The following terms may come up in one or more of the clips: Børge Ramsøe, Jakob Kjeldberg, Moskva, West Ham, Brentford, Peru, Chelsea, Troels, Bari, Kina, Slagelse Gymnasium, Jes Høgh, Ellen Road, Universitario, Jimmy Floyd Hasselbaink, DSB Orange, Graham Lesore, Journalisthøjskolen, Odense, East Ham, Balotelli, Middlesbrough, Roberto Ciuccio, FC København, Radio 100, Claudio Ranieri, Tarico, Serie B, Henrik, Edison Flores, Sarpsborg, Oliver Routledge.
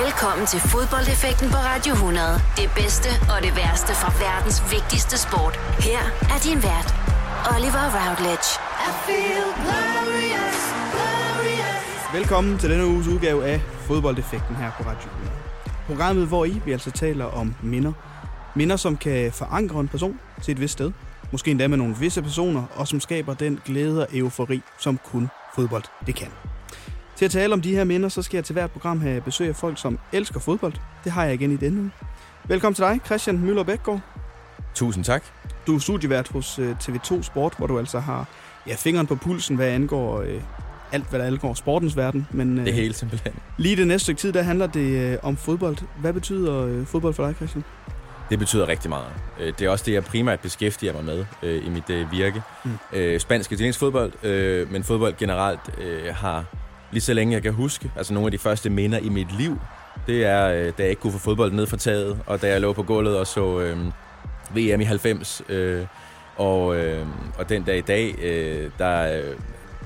Velkommen til Fodboldeffekten på Radio 100. Det bedste og det værste fra verdens vigtigste sport. Her er din vært, Oliver Routledge. I feel glorious, glorious. Velkommen til denne uges udgave af Fodboldeffekten her på Radio 100. Programmet, hvor I vi altså taler om minder. Minder, som kan forankre en person til et vist sted. Måske endda med nogle visse personer, og som skaber den glæde og eufori, som kun fodbold det kan. Til at tale om de her minder, så skal jeg til hvert program have besøg af folk, som elsker fodbold. Det har jeg igen i denne uge. Velkommen til dig, Christian Møller-Bækgaard. Tusind tak. Du er studievært hos TV2 Sport, hvor du altså har fingeren på pulsen, hvad angår alt, hvad der angår sportens verden. Men, det hele simpelthen. Lige det næste stykke tid, der handler det om fodbold. Hvad betyder fodbold for dig, Christian? Det betyder rigtig meget. Det er også det, jeg primært beskæftiger mig med i mit virke. Spansk italiensk fodbold, men fodbold generelt har... Lige så længe jeg kan huske, altså nogle af de første minder i mit liv, det er, da jeg ikke kunne få fodbold ned fra taget, og da jeg lå på gulvet og så VM i 90, og den dag i dag, der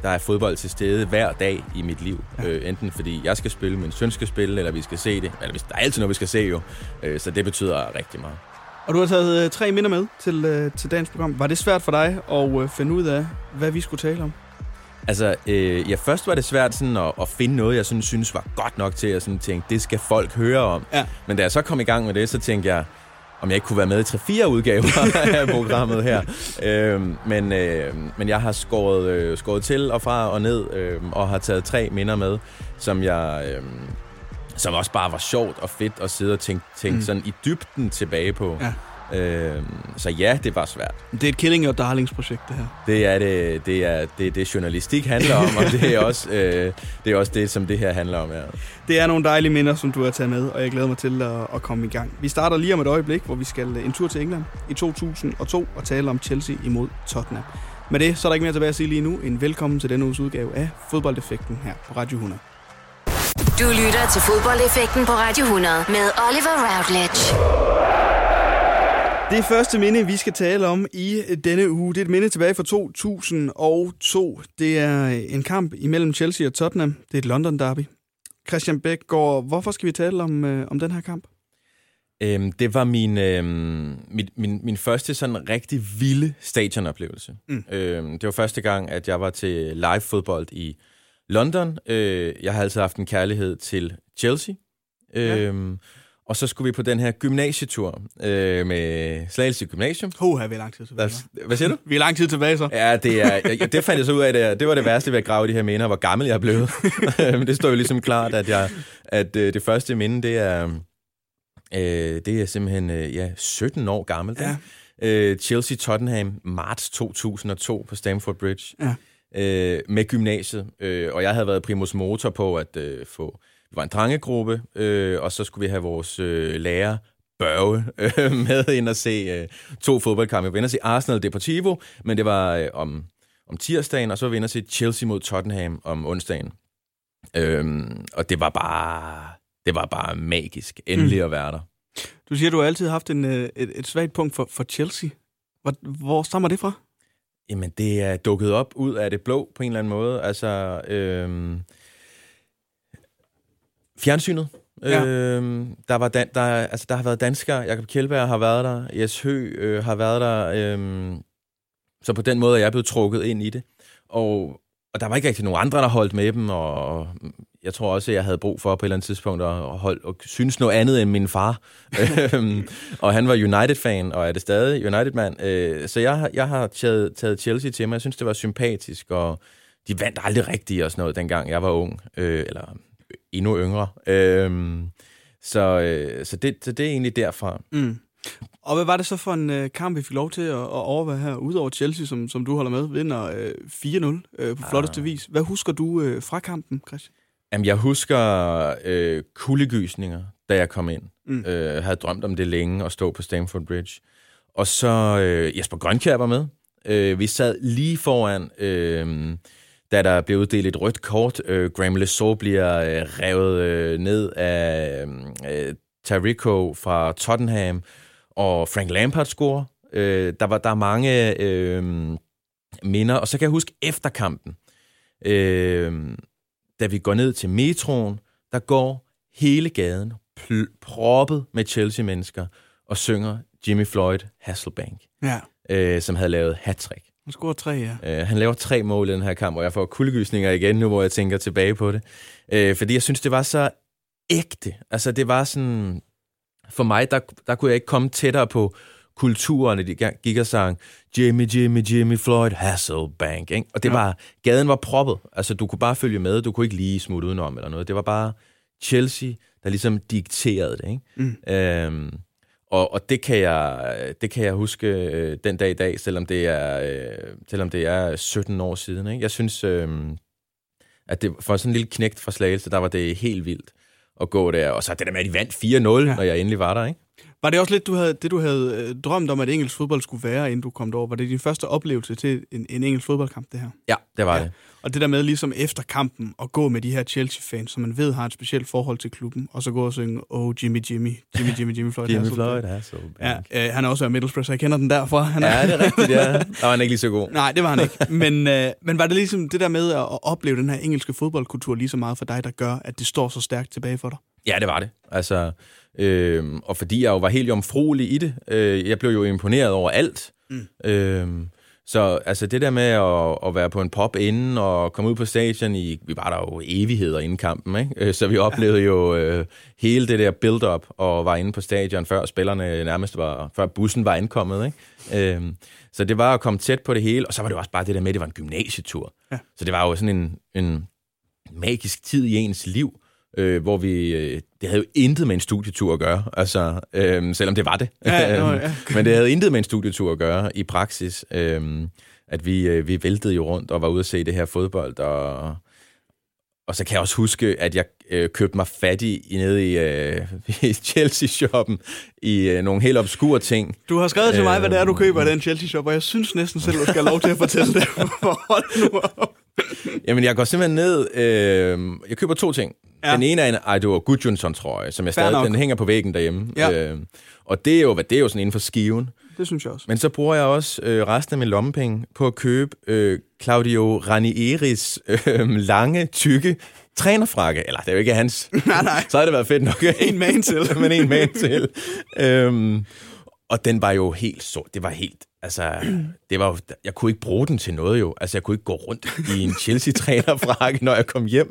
er fodbold til stede hver dag i mit liv. Enten fordi jeg skal spille, min søn skal spille, eller vi skal se det. Eller der er altid noget, vi skal se jo, så det betyder rigtig meget. Og du har taget tre minder med til dagens program. Var det svært for dig at finde ud af, hvad vi skulle tale om? Altså, først var det svært sådan at finde noget, jeg sådan synes var godt nok til at sådan tænke, det skal folk høre om. Ja. Men da jeg så kom i gang med det, så tænkte jeg, om jeg ikke kunne være med i 3-4 udgaver af programmet her. Men jeg har skåret til og fra og ned, og har taget tre minder med, som jeg... som også bare var sjovt og fedt at sidde og tænke sådan i dybden tilbage på. Ja. Så ja, det var svært. Det er et Killing your Darlings projekt, det her. Det er det. Det er journalistik handler om, og det er også det, som det her handler om. Ja. Det er nogle dejlige minder, som du har taget med, og jeg glæder mig til at komme i gang. Vi starter lige om et øjeblik, hvor vi skal en tur til England i 2002 og tale om Chelsea imod Tottenham. Med det, så er der ikke mere tilbage at sige lige nu, end velkommen til denne uges udgave af Fodboldeffekten her på Radio 100. Du lytter til Fodboldeffekten på Radio 100 med Oliver Routledge. Det første minde, vi skal tale om i denne uge, det er et minde tilbage fra 2002. Det er en kamp imellem Chelsea og Tottenham. Det er et London derby. Christian Bækgaard, hvorfor skal vi tale om den her kamp? Det var min første sådan rigtig vilde stadionoplevelse. Det var første gang, at jeg var til live fodbold i London. Jeg har altid haft en kærlighed til Chelsea. Og så skulle vi på den her gymnasietur med Slagelse Gymnasium. Vi er lang tid tilbage. Hvad siger du? Vi er lang tid tilbage, så. Ja, det fandt jeg så ud af. Det var det værste ved at grave de her minder, hvor gammel jeg er blevet. Men det står jo ligesom klart, at det første minde, det er simpelthen 17 år gammelt. Ja. Chelsea-Tottenham, marts 2002 på Stamford Bridge. Ja. Med gymnasiet. Og jeg havde været primus motor på at få... Vi var en drengegruppe, og så skulle vi have vores lærer, Børge, med ind og se to fodboldkampe. Vi var inde og se Arsenal Deportivo, men det var om tirsdagen, og så var vi inde og se Chelsea mod Tottenham om onsdagen. Og det var bare magisk, endelig at være der. Du siger, du har altid haft et svagt punkt for Chelsea. Hvor stammer det fra? Jamen, det er dukket op ud af det blå på en eller anden måde. Altså... fjernsynet. Ja. Der har været danskere. Jakob Kjeldberg har været der. Jes Høgh har været der. Så på den måde er jeg blevet trukket ind i det. Og der var ikke rigtig nogen andre, der holdt med dem. Og jeg tror også, at jeg havde brug for på et eller andet tidspunkt at synes noget andet end min far. Og han var United-fan, og er det stadig United-mand. Så jeg har taget Chelsea til mig. Jeg synes, det var sympatisk, og de vandt aldrig rigtigt og sådan noget, dengang jeg var ung. Eller... endnu yngre. Så det er egentlig derfra. Og hvad var det så for en kamp, vi fik lov til at overvære her, udover Chelsea, som du holder med, vinder 4-0 på flotteste vis? Hvad husker du fra kampen, Christian? Jamen, jeg husker kuldegysninger, da jeg kom ind. Jeg havde drømt om det længe, at stå på Stamford Bridge. Og så Jesper Grønkjær var med. Vi sad lige foran... da der blev uddelt et rødt kort, Graham Lesore bliver revet ned af Tarico fra Tottenham, og Frank Lampard scorer. Der er mange minder, og så kan jeg huske efter kampen, da vi går ned til metroen, der går hele gaden proppet med Chelsea-mennesker og synger Jimmy Floyd Hasselbaink, ja. Som havde lavet hat-trick. Han scorer 3, ja. Han laver 3 mål i den her kamp, og jeg får kuldegysninger igen nu, hvor jeg tænker tilbage på det. Fordi jeg synes, det var så ægte. Altså, det var sådan... For mig, der kunne jeg ikke komme tættere på kulturen, de gik og sang Jimmy, Jimmy, Jimmy Floyd Hasselbaink, ikke? Og det var... Gaden var proppet. Altså, du kunne bare følge med. Du kunne ikke lige smutte udenom eller noget. Det var bare Chelsea, der ligesom dikterede det, ikke? Mm. Og det kan jeg huske den dag i dag, selvom det er 17 år siden. Ikke? Jeg synes, at det, for sådan en lille knægt fra Slagelse, der var det helt vildt at gå der. Og så det der med, at de vandt 4-0, når jeg endelig var der. Ikke? Var det også lidt, du havde drømt om, at engelsk fodbold skulle være, inden du kom derover? Var det din første oplevelse til en engelsk fodboldkamp, det her? Ja, det var det. Og det der med ligesom efter kampen at gå med de her Chelsea-fans, som man ved har et specielt forhold til klubben, og så gå og synge, oh Jimmy, Jimmy, Jimmy, Jimmy, Jimmy Floyd. Jimmy Floyd Hasselbaink. Ja, han er også af Middlesbrough, så jeg kender den derfra. Ja, det er rigtigt, ja. Der var han ikke lige så god. Nej, det var han ikke. Men var det ligesom det der med at opleve den her engelske fodboldkultur lige så meget for dig, der gør, at det står så stærkt tilbage for dig? Ja, det var det. Altså, og fordi jeg jo var helt jomfruelig i det, jeg blev jo imponeret over alt. Mm. Så altså det der med at være på en pop inden og komme ud på stadion, vi var der jo evigheder inden kampen, ikke? Så vi oplevede jo hele det der build-up og var inde på stadion, før spillerne nærmest før bussen var ankommet, ikke? Så det var at komme tæt på det hele, og så var det også bare det der med, at det var en gymnasietur. Ja. Så det var jo sådan en magisk tid i ens liv, hvor vi... det havde jo intet med en studietur at gøre, altså, selvom det var det. Ja, ja. Men det havde intet med en studietur at gøre i praksis, at vi væltede jo rundt og var ude at se det her fodbold. Og så kan jeg også huske, at jeg købte mig fattig nede i Chelsea-shoppen i nogle helt obskure ting. Du har skrevet til mig, hvad det er, du køber i den Chelsea-shop, og jeg synes næsten selv, du skal have lov til at fortælle det. Hold nu op. Jamen, jeg går simpelthen ned. Jeg køber 2 ting. Ja. Den ene er en Eidur Gudjonsson-trøje, som jeg stadig... Den hænger på væggen derhjemme. Ja. Og det er jo sådan inden for skiven. Det synes jeg også. Men så bruger jeg også resten af min lommepenge på at købe Claudio Ranieris lange, tykke trænerfrakke. Eller, det er jo ikke hans. Nej. Så havde det været fedt nok. En man til. Men en man til. Og den var jo helt sort. Det var helt... Altså, det var, jeg kunne ikke bruge den til noget jo. Altså, jeg kunne ikke gå rundt i en Chelsea-trænerfrakke, når jeg kom hjem.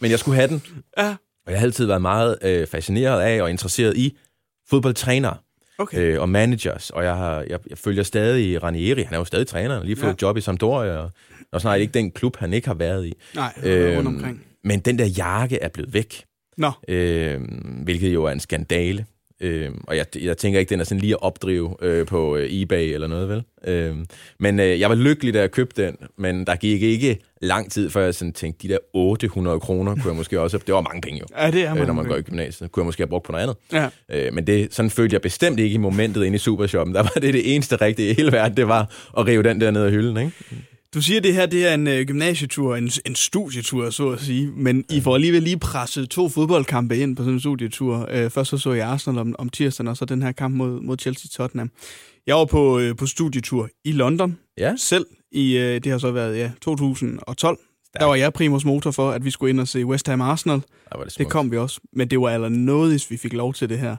Men jeg skulle have den. Ja. Og jeg har altid været meget fascineret af og interesseret i fodboldtrænere. Okay. Og managers, og jeg følger stadig Ranieri, han er jo stadig træner, lige fået job i Sampdoria, og snart ikke den klub, han ikke har været i. Nej, rundt omkring. Men den der jakke er blevet væk, hvilket jo er en skandale, og jeg tænker ikke, den er sådan lige at opdrive på eBay eller noget, vel? Men jeg var lykkelig, da jeg købte den, men der gik ikke lang tid, før jeg sådan tænkte, de der 800 kroner kunne jeg måske også... Det var mange penge jo, ja, det er mange når man går i gymnasiet. Kunne jeg måske have brugt på noget andet. Ja. Men det, sådan følte jeg bestemt ikke i momentet inde i Supershoppen. Der var det eneste rigtige i hele verden, det var at rive den der ned af hylden, ikke? Du siger, at det her det er en gymnasietur, en studietur, så at sige, men I får alligevel lige presset 2 fodboldkampe ind på sådan en studietur. Først så I Arsenal om tirsdagen, og så den her kamp mod Chelsea Tottenham. Jeg var på studietur i London selv. Det har så været 2012. Der var jeg primus motor for, at vi skulle ind og se West Ham Arsenal. Det kom vi også, men det var allernådigst, vi fik lov til det her.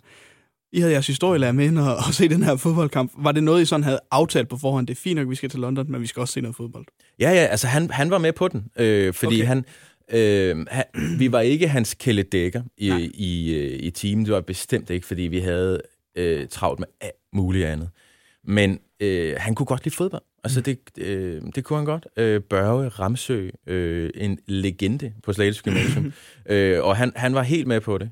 I havde jeres historielærer med ind og se den her fodboldkamp. Var det noget, I sådan havde aftalt på forhånd? Det er fint nok, vi skal til London, men vi skal også se noget fodbold. Ja, altså han var med på den, fordi okay. Vi var ikke hans kæledækker i teamen. Det var bestemt ikke, fordi vi havde travlt med alt muligt andet. Men han kunne godt lide fodbold. Altså det kunne han godt. Børge Ramsøe, en legende på Slagelse Gymnasium. Og han var helt med på det.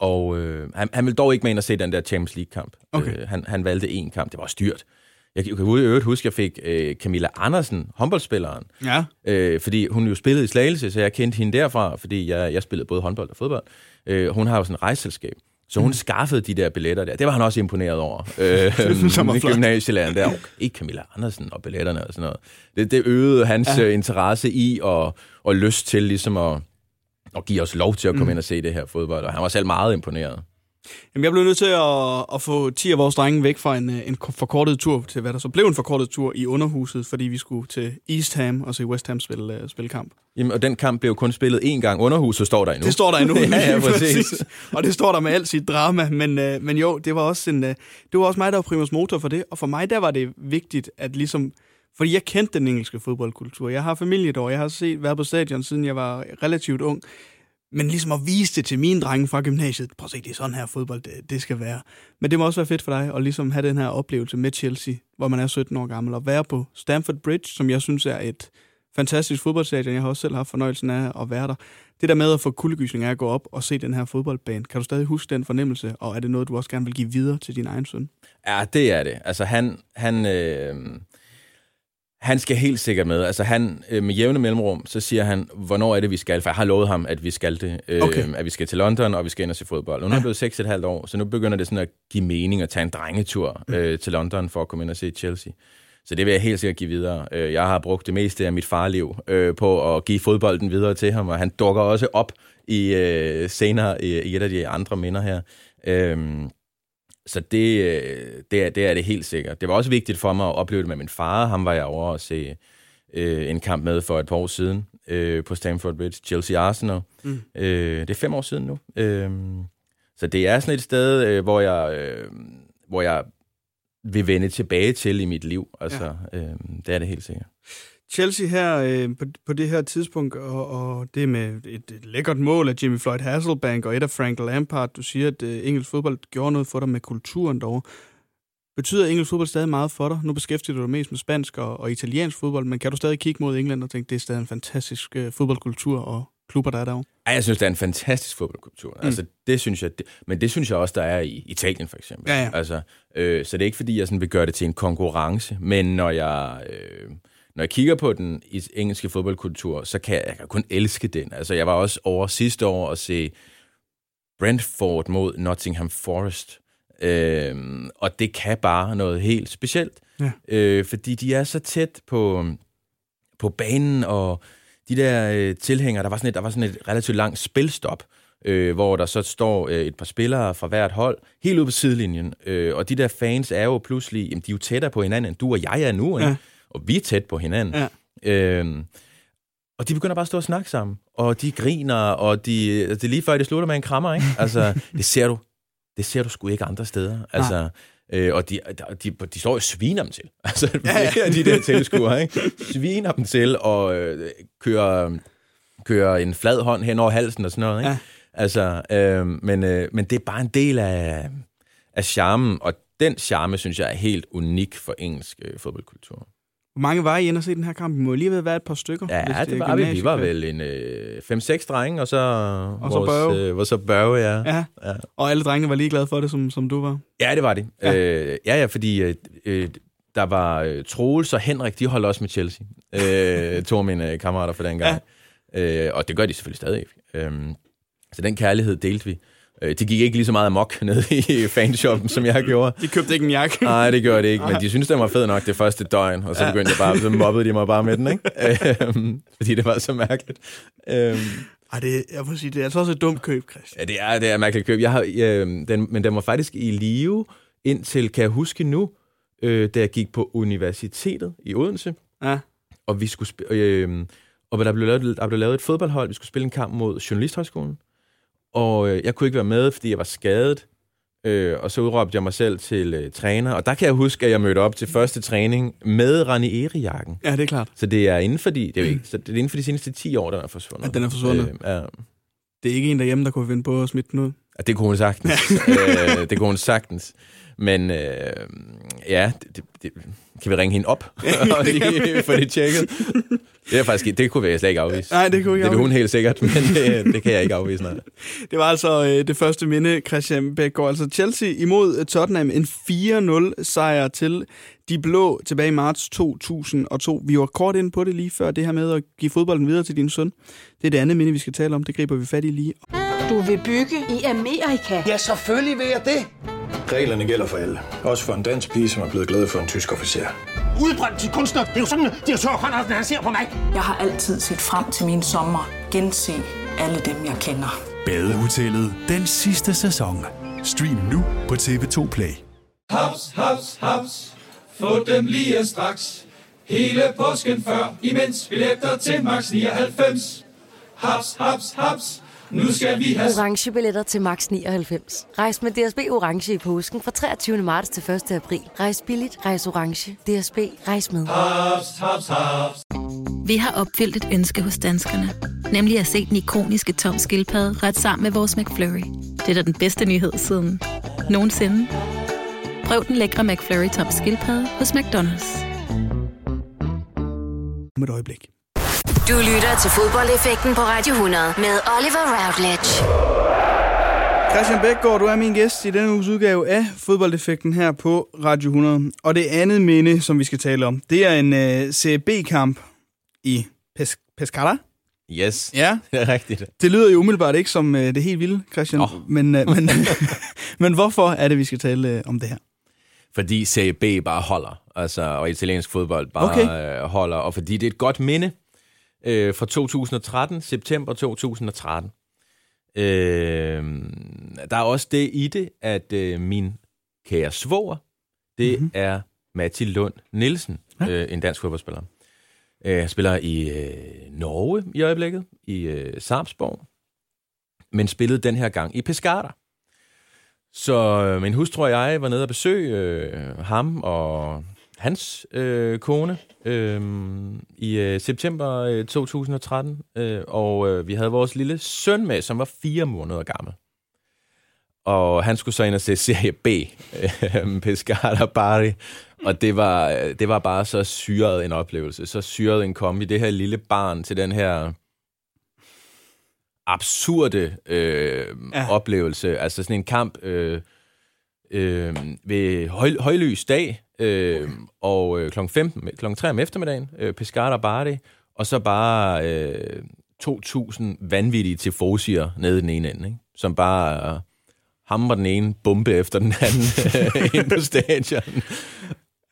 Og han ville dog ikke med ind og se den der Champions League-kamp. Okay. Han valgte én kamp. Det var styrt. Jeg kan i øvrigt huske, at jeg fik Camilla Andersen, håndboldspilleren. Ja. Fordi hun jo spillede i Slagelse, så jeg kendte hende derfra, fordi jeg spillede både håndbold og fodbold. Hun har jo sådan et rejseselskab. Så hun skaffede de der billetter der. Det var han også imponeret over. I gymnasielæren der. Ikke Camilla Andersen og billetterne og sådan noget. Det øgede hans interesse i og lyst til ligesom at give os lov til at komme ind og se det her fodbold, og han var selv meget imponeret. Jamen, jeg blev nødt til at få 10 af vores drenge væk fra en forkortet tur til, hvad der så blev en forkortet tur i underhuset, fordi vi skulle til East Ham og se West Ham spille kamp. Jamen, og den kamp blev kun spillet én gang. Underhuset står der endnu. Det står der endnu. ja, præcis. Og det står der med alt sit drama. Men jo, det var også mig, der var primus motor for det. Og for mig, der var det vigtigt, at ligesom... Fordi jeg kendte den engelske fodboldkultur. Jeg har familie derovre. Jeg har været på stadion, siden jeg var relativt ung. Men ligesom at vise det til mine drenge fra gymnasiet. Prøv at se, det er sådan her fodbold, det skal være. Men det må også være fedt for dig at ligesom have den her oplevelse med Chelsea, hvor man er 17 år gammel, og være på Stamford Bridge, som jeg synes er et fantastisk fodboldstadion. Jeg har også selv haft fornøjelsen af at være der. Det der med at få kuldegysning af at gå op og se den her fodboldbane. Kan du stadig huske den fornemmelse, og er det noget, du også gerne vil give videre til din egen søn? Ja, det er det. Altså han skal helt sikkert med. Altså han, med jævne mellemrum, så siger han, hvornår er det, vi skal? For jeg har lovet ham, at vi skal det. Okay. At vi skal til London, og vi skal ind og se fodbold. Og nu er han blevet 6,5 år, så nu begynder det sådan at give mening at tage en drengetur til London for at komme ind og se Chelsea. Så det vil jeg helt sikkert give videre. Jeg har brugt det meste af mit farliv på at give fodbolden videre til ham, og han dukker også op i senere i et af de andre minder her. Så det er det helt sikkert. Det var også vigtigt for mig at opleve det med min far. Ham var jeg over at se en kamp med for et par år siden på Stamford Bridge. Chelsea Arsenal. Det er 5 år siden nu. Så det er sådan et sted, hvor jeg vil vende tilbage til i mit liv. Altså, ja. Det er det helt sikkert. Chelsea her på det her tidspunkt, og det med et lækkert mål af Jimmy Floyd Hasselbaink og et af Frank Lampard. Du siger, at engelsk fodbold gjorde noget for dig med kulturen derovre. Betyder engelsk fodbold stadig meget for dig? Nu beskæftiger du dig mest med spansk og italiensk fodbold, men kan du stadig kigge mod England og tænke, det er stadig en fantastisk fodboldkultur og klubber, der er derovre? Ej, jeg synes, det er en fantastisk fodboldkultur. Altså, det synes jeg, men det synes jeg også, der er i Italien, for eksempel. Ja. Altså, så det er ikke, fordi jeg sådan vil gøre det til en konkurrence, men når jeg kigger på den engelske fodboldkultur, så kan jeg kun elske den. Altså, jeg var også over sidste år at se Brentford mod Nottingham Forest. Og det kan bare noget helt specielt. Ja. Fordi de er så tæt på banen, og de der tilhængere, der var sådan et relativt langt spilstop, hvor der så står et par spillere fra hvert hold, helt ude på sidelinjen. Og de der fans er jo pludselig, jamen, de er jo tættere på hinanden, end du og jeg er nu, ikke? Ja. Og vi er tæt på hinanden. Ja. Og de begynder bare at stå og snakke sammen. Og de griner, og det er lige før, det slutter med en krammer, ikke? Altså, det ser du sgu ikke andre steder. Altså, og de står jo og sviner dem til. Altså, ja. De der tilskuere, ikke? Sviner dem til, og kører en flad hånd hen over halsen og sådan noget, ikke? Ja. Altså, men det er bare en del af charmen, og den charme, synes jeg, er helt unik for engelsk fodboldkultur. Hvor mange var I inde og se den her kamp? Vi må lige være et par stykker. Ja, det var vi. Vi var vel en 5-6 drenge, og så Børge. Så Børge, ja. Ja. Ja. Og alle drengene var lige glade for det, som du var? Ja, det var det. Ja, fordi der var Troels og Henrik, de holdt også med Chelsea. To af mine kammerater for den gang. Ja. Og det gør de selvfølgelig stadig. Så den kærlighed delte vi. Det gik ikke lige så meget amok nede i fanshoppen, som jeg gjorde. De købte ikke en jakke. Nej, det gjorde det ikke, men de syntes, den var fed nok det første døgn, og så begyndte jeg bare, så mobbede de mig bare med den, ikke? Fordi det var så mærkeligt. Jeg må sige, det er altså også et dumt køb, Christian. Ja, det er et mærkeligt køb. Men den var faktisk i live indtil, kan jeg huske nu, da jeg gik på universitetet i Odense, og vi skulle og der blev lavet et fodboldhold, vi skulle spille en kamp mod Journalisthøjskolen. Og jeg kunne ikke være med, fordi jeg var skadet. Og så udråbte jeg mig selv til træner. Og der kan jeg huske, at jeg mødte op til første træning med Ranieri-jakken. Ja, det er klart. Så det er inden for de seneste 10 år, den er forsvundet. Ja, den er forsvundet. Det er ikke en derhjemme, der kunne finde på at smitte den ud. Ja, det kunne hun sagtens. Ja. Men det kan vi ringe hende op og lige få det tjekket. Det kunne jeg slet ikke afvise. Nej, det kunne jeg ikke. Det vil hun helt sikkert, men det kan jeg ikke afvise. Nej. Det var altså det første minde, Christian Bækgaard. Altså Chelsea imod Tottenham. En 4-0-sejr til de blå tilbage i marts 2002. Vi var kort inde på det lige før, det her med at give fodbolden videre til din søn. Det er det andet minde, vi skal tale om. Det griber vi fat i lige. Du vil bygge i Amerika? Ja, selvfølgelig vil jeg det. Reglerne gælder for alle. Også for en dansk pige, som er blevet glad for en tysk officer. Udbrændt til kunstner. Det er jo sådan, at direktør Conradsen, han ser på mig. Jeg har altid set frem til min sommer. Gense alle dem, jeg kender. Badehotellet. Den sidste sæson. Stream nu på TV2 Play. Haps, haps, haps. Få dem lige straks. Hele påsken før, imens billetter til max 99. Haps, haps, haps. Nu skal vi have orange billetter til max 99. Rejs med DSB Orange i påsken fra 23. marts til 1. april. Rejs billigt, rejs orange. DSB, rejs med. Hops, hops, hops. Vi har opfyldt et ønske hos danskerne. Nemlig at se den ikoniske tom skildpadde ret sammen med vores McFlurry. Det er da den bedste nyhed siden nogensinde. Prøv den lækre McFlurry tom skildpadde hos McDonald's. Om et øjeblik. Du lytter til Fodboldeffekten på Radio 100 med Oliver Routledge. Christian Møller-Bækgaard, du er min gæst i denne uges udgave af Fodboldeffekten her på Radio 100. Og det andet minde, som vi skal tale om, det er en Serie B-kamp i Pescara. Yes, ja. Det er rigtigt. Det lyder jo umiddelbart ikke som det helt vilde, Christian. Oh. Men, men hvorfor er det, vi skal tale om det her? Fordi Serie B bare holder, altså, og italiensk fodbold bare holder, og fordi det er et godt minde. Fra 2013, september 2013. Der er også det i det, at min kære svoger, det er Mathilde Lund Nielsen, en dansk fodboldspiller. Spiller i Norge i øjeblikket, i Sarpsborg, men spillede den her gang i Pescara. Så min hustru og jeg var nede og besøge ham og hans kone i september 2013, og vi havde vores lille søn med, som var 4 måneder gammel. Og han skulle så ind og se Serie B, Pescara Bari, og det var bare så syret en oplevelse, så syret en kombi. Det her lille barn til den her absurde oplevelse, altså sådan en kamp ved højlys dag, og klokken 15, klokken 3 om eftermiddagen, Pescara Bari, og så bare 2.000 vanvittige tifosier nede i den ene ende, ikke? Som bare hamrer den ene bombe efter den anden ind på stadion.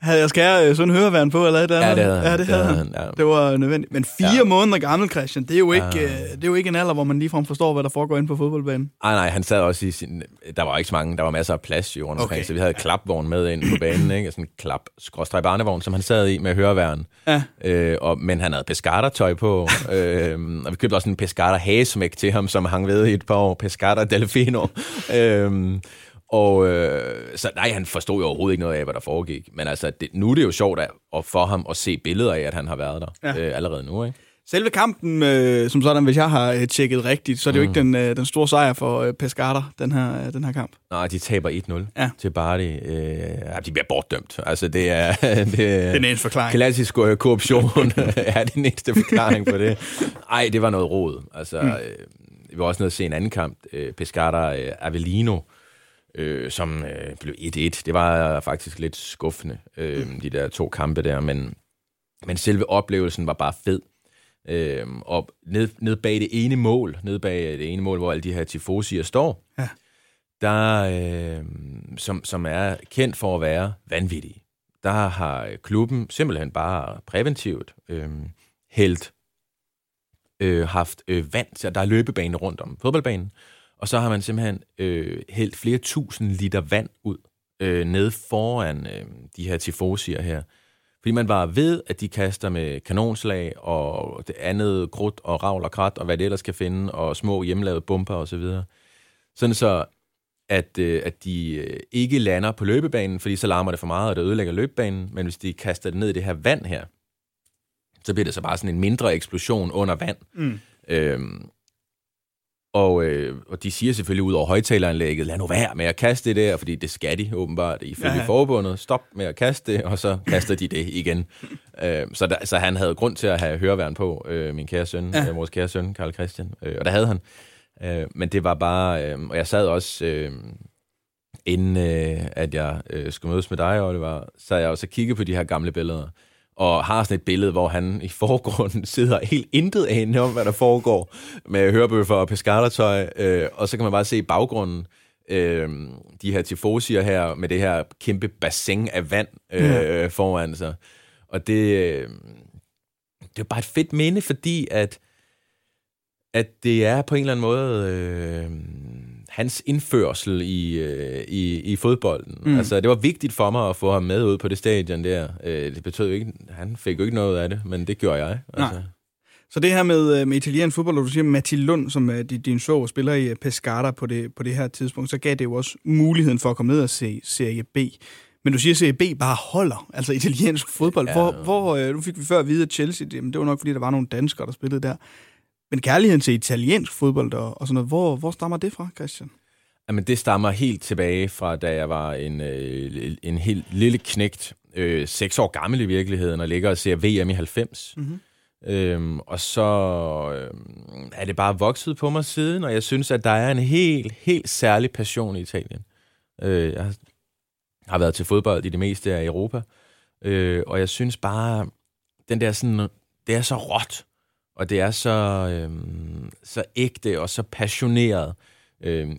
Havde jeg skæret sådan høreværn på, eller et eller andet? Ja, det havde han. Ja. Det var nødvendigt. Men 4 måneder gammel, Christian, det er jo ikke, det er jo ikke en alder, hvor man ligefrem forstår, hvad der foregår inde på fodboldbanen. Nej, han sad også i sin... Der var ikke så mange, der var masser af plads i jorden omkring, så vi havde klapvogn med ind på banen, ikke? Sådan en klap-barnevogn, som han sad i med høreværn. Ja. Men han havde Pescara-tøj på, og vi købte også en Pescara-hagesmæk til ham, som hang ved i et par år. Pescara-delfino. Og så nej, han forstod jo overhovedet ikke noget af, hvad der foregik. Men altså, nu er det jo sjovt at for ham at se billeder af, at han har været der allerede nu, ikke? Selve kampen, som sådan, hvis jeg har tjekket rigtigt, så er det jo ikke den store sejr for Pescara, den her kamp. Nej, de taber 1-0 til Bari. De bliver bortdømt. Altså, det er... det er den eneste forklaring. Klassisk korruption er den eneste forklaring på det. Ej, det var noget rod. Altså, vi var også nødt til at se en anden kamp. Pescara Avellino, som blev 1-1. Det var faktisk lidt skuffende, de der 2 kampe der, men selve oplevelsen var bare fed. Og ned bag det ene mål, hvor alle de her tifosier står, der, som er kendt for at være vanvittige, der har klubben simpelthen bare præventivt haft vand, så der er løbebane rundt om fodboldbanen, og så har man simpelthen hældt flere tusind liter vand ud nede foran de her tifosier her. Fordi man var ved, at de kaster med kanonslag og det andet krudt og ravl og krat og hvad det ellers kan finde, og små hjemmelavede bomber og så videre. Sådan så, at de ikke lander på løbebanen, fordi så larmer det for meget, og det ødelægger løbebanen. Men hvis de kaster det ned i det her vand her, så bliver det så bare sådan en mindre eksplosion under vand. Og de siger selvfølgelig ud over højtaleranlægget, lad nu være med at kaste det der, fordi det skal de åbenbart ifølge forbundet. Stop med at kaste det, og så kaster de det igen. Så han havde grund til at have høreværn på, min kære søn, vores kære søn, Carl Christian. Og der havde han. Men det var bare... og jeg sad også, inden at jeg skulle mødes med dig, Oliver, sad jeg også og kiggede på de her gamle billeder. Og har sådan et billede, hvor han i forgrunden sidder helt intet af om, hvad der foregår med hørbøffer og pescara-tøj. Og så kan man bare se i baggrunden de her tifosier her med det her kæmpe bassin af vand foran sig. Og det er bare et fedt minde, fordi at det er på en eller anden måde hans indførsel i fodbolden. Mm. Altså, det var vigtigt for mig at få ham med ud på det stadion der. Det betød jo ikke, han fik jo ikke noget af det, men det gjorde jeg. Altså. Nej. Så det her med italiensk fodbold, og du siger Mathilde Lund, som din svoger spiller i Pescara på det her tidspunkt, så gav det jo også muligheden for at komme ned og se Serie B. Men du siger, at Serie B bare holder, altså italiensk fodbold. Ja. Hvor nu fik vi før at vide, at Chelsea, det var nok, fordi der var nogle danskere, der spillede der. Men kærligheden til italiensk fodbold og sådan noget, hvor stammer det fra, Christian? Jamen, det stammer helt tilbage fra, da jeg var en helt lille knægt, 6 år gammel i virkeligheden, og ligger og ser VM i 90. Mm-hmm. Og så er det bare vokset på mig siden, og jeg synes, at der er en helt, helt særlig passion i Italien. Jeg har været til fodbold i det meste af Europa, og jeg synes bare, den der sådan, det er så råt, og det er så ægte og så passioneret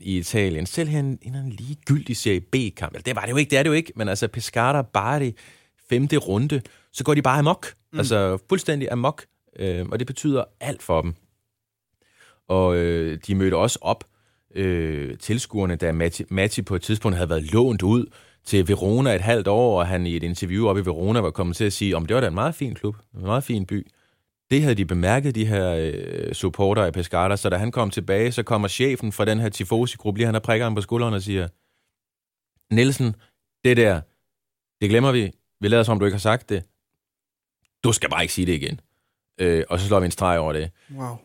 i Italien. Selv her en ligegyldig Serie B-kamp. Altså, det er det jo ikke, men altså Pescara, Bari, 5. runde, så går de bare amok. Mm. Altså fuldstændig amok, og det betyder alt for dem. Og de mødte også op, tilskuerne, da Matti på et tidspunkt havde været lånt ud til Verona et halvt år, og han i et interview oppe i Verona var kommet til at sige, det var da en meget fin klub, en meget fin by. Det havde de bemærket, de her supporter af Pescara, så da han kom tilbage, så kommer chefen fra den her tifosi-gruppe, lige han har prikker ham på skulderen og siger, Nielsen, det der, det glemmer vi. Vi lader som om du ikke har sagt det. Du skal bare ikke sige det igen. Og så slår vi en streg over det. Wow.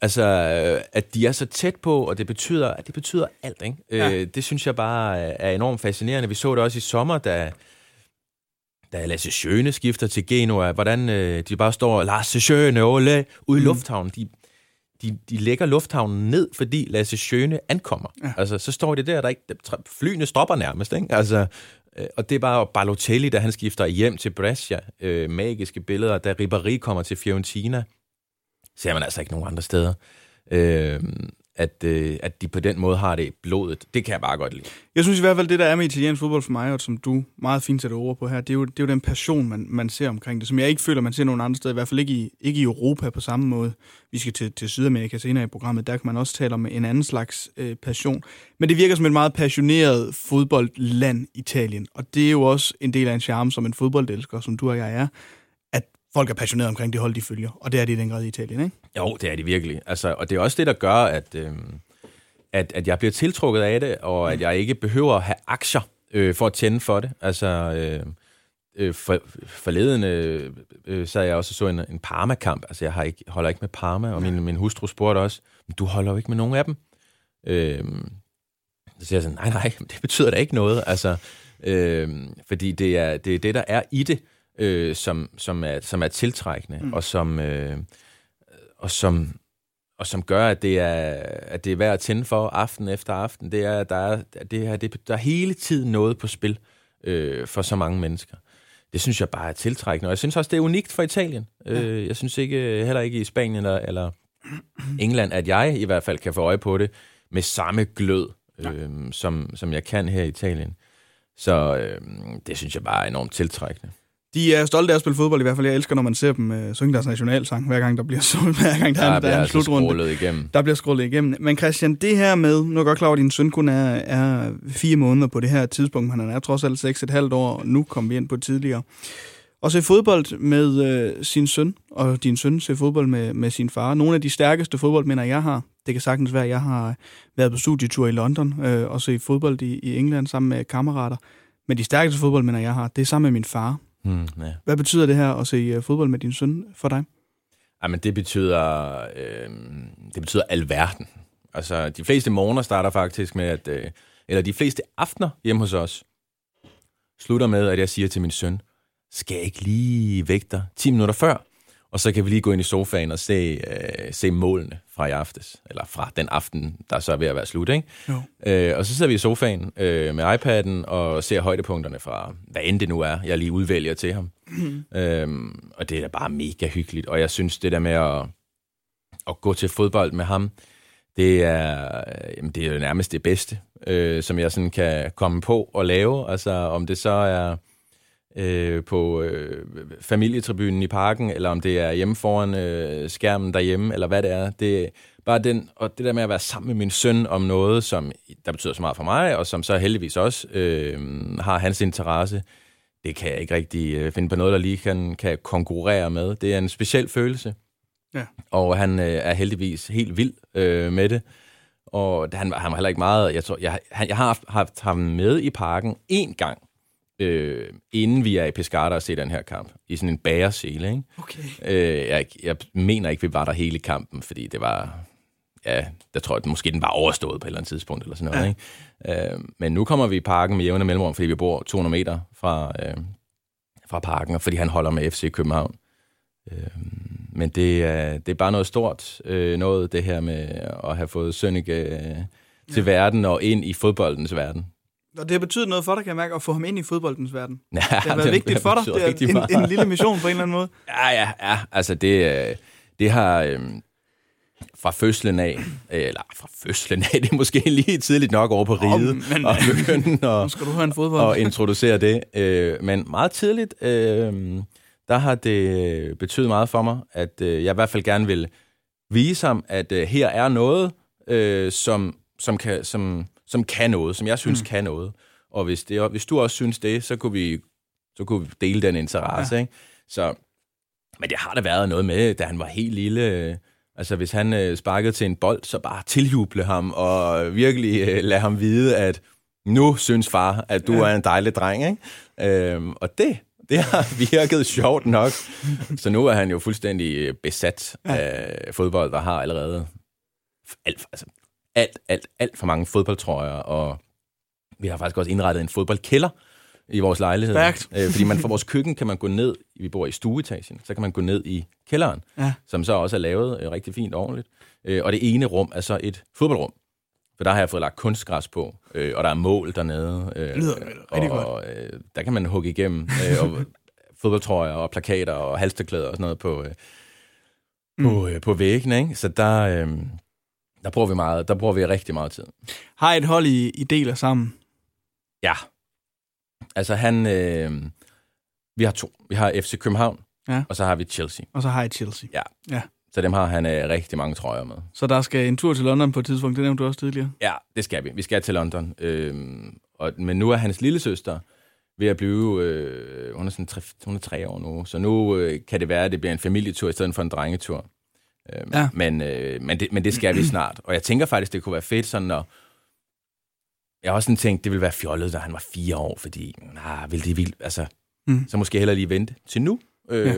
Altså, at de er så tæt på, og det betyder alt, ikke? Ja. Det synes jeg bare er enormt fascinerende. Vi så det også i sommer, da Lasse Sjøne skifter til Genoa, hvordan de bare står, Lasse Sjøne, ole, ude i lufthavnen. De lægger lufthavnen ned, fordi Lasse Sjøne ankommer. Ja. Altså, så står det der ikke, flyene stopper nærmest, ikke? Altså, og det er bare Balotelli, da han skifter hjem til Brescia. Magiske billeder, da Ribéry kommer til Fiorentina. Ser man altså ikke nogen andre steder. At de på den måde har det i blodet, det kan jeg bare godt lide. Jeg synes i hvert fald, det der er med italiensk fodbold for mig, og som du meget fint sætter ord på her, det er jo den passion, man ser omkring det, som jeg ikke føler, man ser nogen andre steder, i hvert fald ikke i Europa på samme måde. Vi skal til Sydamerika senere i programmet, der kan man også tale om en anden slags passion. Men det virker som et meget passioneret fodboldland, Italien, og det er jo også en del af en charme, som en fodboldelsker, som du og jeg er, at folk er passionerede omkring det hold, de følger, og det er det i den grad i Italien, ikke? Jo, det er det virkelig. Altså, og det er også det, der gør, at jeg bliver tiltrukket af det, og at jeg ikke behøver at have aktier for at tænde for det. Altså, forleden så jeg også så en Parma-kamp. Altså, jeg holder ikke med Parma, og min hustru spurgte også, men du holder jo ikke med nogen af dem. Så siger jeg sådan, nej, det betyder da ikke noget. Altså, fordi det er det, der er i det. Som er tiltrækkende, og som gør, at det er værd at tænde for aften efter aften. Det er, der er hele tiden noget på spil for så mange mennesker. Det synes jeg bare er tiltrækkende, og jeg synes også, det er unikt for Italien. Jeg synes heller ikke i Spanien eller England, at jeg i hvert fald kan få øje på det med samme glød, som jeg kan her i Italien. Så det synes jeg bare er enormt tiltrækkende. De er stolte af at spille fodbold i hvert fald. Jeg elsker, når man ser dem synge deres nationalsang, hver gang der er en slutrunde. Der bliver skrullet igennem. Men Christian, det her med, nu er jeg godt klar over, at din søn kun er 4 måneder på det her tidspunkt, han er trods alt 6,5 år, og nu kom vi ind på tidligere. Og se fodbold med sin søn, og din søn se fodbold med sin far. Nogle af de stærkeste fodboldmænder, jeg har, det kan sagtens være, at jeg har været på studietur i London og se fodbold i England sammen med kammerater. Men de stærkeste fodboldmænder, jeg har, det er sammen med min far. Ja. Hvad betyder det her at se fodbold med din søn for dig? Jamen, det betyder alverden. Altså, de fleste morgener starter faktisk med, eller de fleste aftener hjemme hos os, slutter med, at jeg siger til min søn, skal jeg ikke lige vække dig 10 minutter før? Og så kan vi lige gå ind i sofaen og se målene fra i aftes, eller fra den aften, der så er ved at være slut, ikke? Jo. Og så sidder vi i sofaen med iPad'en og ser højdepunkterne fra, hvad end det nu er, jeg lige udvælger til ham. Og det er da bare mega hyggeligt, og jeg synes, det der med at gå til fodbold med ham, det er jo nærmest det bedste, som jeg sådan kan komme på og lave. Altså, om det så er på familietribunen i parken, eller om det er hjemme foran skærmen derhjemme, eller hvad det er. Det er bare den, og det der med at være sammen med min søn om noget, som der betyder så meget for mig, og som så heldigvis også har hans interesse, det kan jeg ikke rigtig finde på noget, der lige kan konkurrere med. Det er en speciel følelse. Ja. Og han er heldigvis helt vild med det. Og han var heller ikke meget... Jeg har haft ham med i parken én gang, inden vi er i Pescara og ser den her kamp. I sådan en bagersele, ikke? Okay. Jeg mener ikke, vi var der hele kampen, fordi det var... Ja, der tror jeg, at måske den var overstået på et eller andet tidspunkt, eller sådan noget, ja. Ikke? Men nu kommer vi i parken med jævne mellemrum, fordi vi bor 200 meter fra parken, og fordi han holder med FC København. Men det er bare noget stort, noget det her med at have fået Sønneke til verden og ind i fodboldens verden. Og det har betydet noget for dig, kan jeg mærke, at få ham ind i fodboldens verden. Ja, det har været vigtigt for dig. Det er en lille mission på en eller anden måde. Ja. Altså det har... Fra fødslen af, det er måske lige tidligt nok over på riget, og begynde at introducere det. Men meget tidligt, der har det betydet meget for mig, at jeg i hvert fald gerne vil vise ham, at her er noget, som kan noget, som jeg synes kan noget. Og hvis du også synes det, så kunne vi dele den interesse. Ja. Ikke? Så, men det har der været noget med, da han var helt lille... Altså, hvis han sparkede til en bold, så bare tiljuble ham, og virkelig lade ham vide, at nu synes far, at du er en dejlig dreng, ikke? Og det har virket sjovt nok. Så nu er han jo fuldstændig besat af fodbold, der har allerede alt for mange fodboldtrøjer, og vi har faktisk også indrettet en fodboldkælder i vores lejlighed. Fordi fra vores køkken kan man gå ned, vi bor i stueetagen, så kan man gå ned i kælderen, som så også er lavet rigtig fint og ordentligt. Og det ene rum er så et fodboldrum, for der har jeg fået lagt kunstgræs på, og der er mål dernede, og der kan man hugge igennem, og fodboldtrøjer og plakater og halstørklæder og sådan noget på væggene, ikke? Så der bruger vi meget, der bruger vi rigtig meget tid. Har et hold, I deler sammen? Ja. Altså vi har to. Vi har FC København, og så har vi Chelsea. Og så har I Chelsea. Ja. Så dem har han rigtig mange trøjer med. Så der skal en tur til London på et tidspunkt, det nævnte du også tidligere? Ja, det skal vi. Vi skal til London. Men nu er hans lillesøster ved at blive... hun er 3 år nu, så nu kan det være, at det bliver en familietur i stedet for en drengetur. Men det skal vi snart. Og jeg tænker faktisk, det kunne være fedt sådan at... Jeg har også sådan tænkt, det ville være fjollet, da han var 4 år, fordi så måske heller lige vente til nu,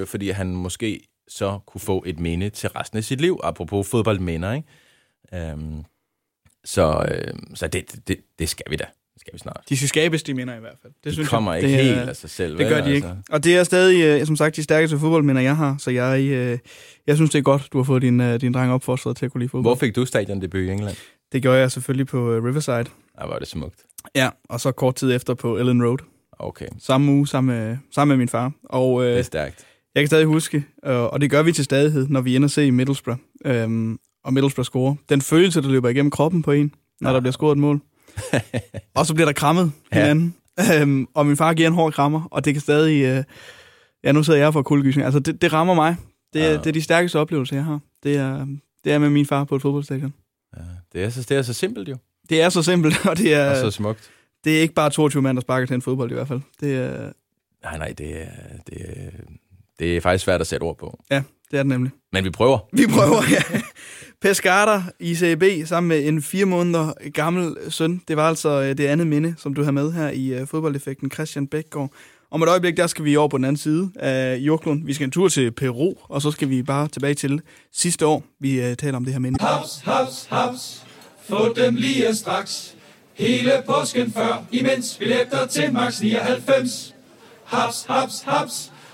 fordi han måske så kunne få et minde til resten af sit liv, apropos fodboldminder, ikke? Så det skal vi da. Det skal vi snart. De skal skabes, de minder i hvert fald. Det de synes kommer jeg, ikke det, helt af sig selv. Det gør de ikke. Altså. Og det er stadig, som sagt, de stærkeste fodboldminder, jeg har, så jeg synes, det er godt, du har fået din dreng opfostret til at kunne lide fodbold. Hvor fik du stadiondebut i England? Det gjorde jeg selvfølgelig på Riverside. Var det smukt. Ja, og så kort tid efter på Ellen Road. Okay. Samme uge, sammen med min far. Og, det er stærkt. Jeg kan stadig huske, og det gør vi til stadighed, når vi ender og ser i Middlesbrough. Og Middlesbrough scorer. Den følelse, der løber igennem kroppen på en, når der bliver scoret et mål. Og så bliver der krammet hinanden. Og min far giver en hård krammer, og det kan stadig... nu sidder jeg for kuldegysning. Altså, det rammer mig. Det er de stærkeste oplevelser, jeg har. Det er med min far på et fodboldstadion. Ja, det er så simpelt jo. Det er så simpelt, og det er... Og så smukt. Det er ikke bare 22 mand, der sparker til en fodbold i hvert fald. Det er... Nej, det er faktisk svært at sætte ord på. Ja, det er det nemlig. Men vi prøver. Ja. Pescara i Serie B sammen med en 4 måneder gammel søn. Det var altså det andet minde, som du har med her i fodboldeffekten, Christian Bækgaard. Om et øjeblik, der skal vi over på den anden side af jordkloden. Vi skal en tur til Peru, og så skal vi bare tilbage til sidste år. Vi taler om det her minde. Haps, haps, haps. Få dem lige straks. Hele påsken før, imens billetter til max 99. Haps, haps, haps.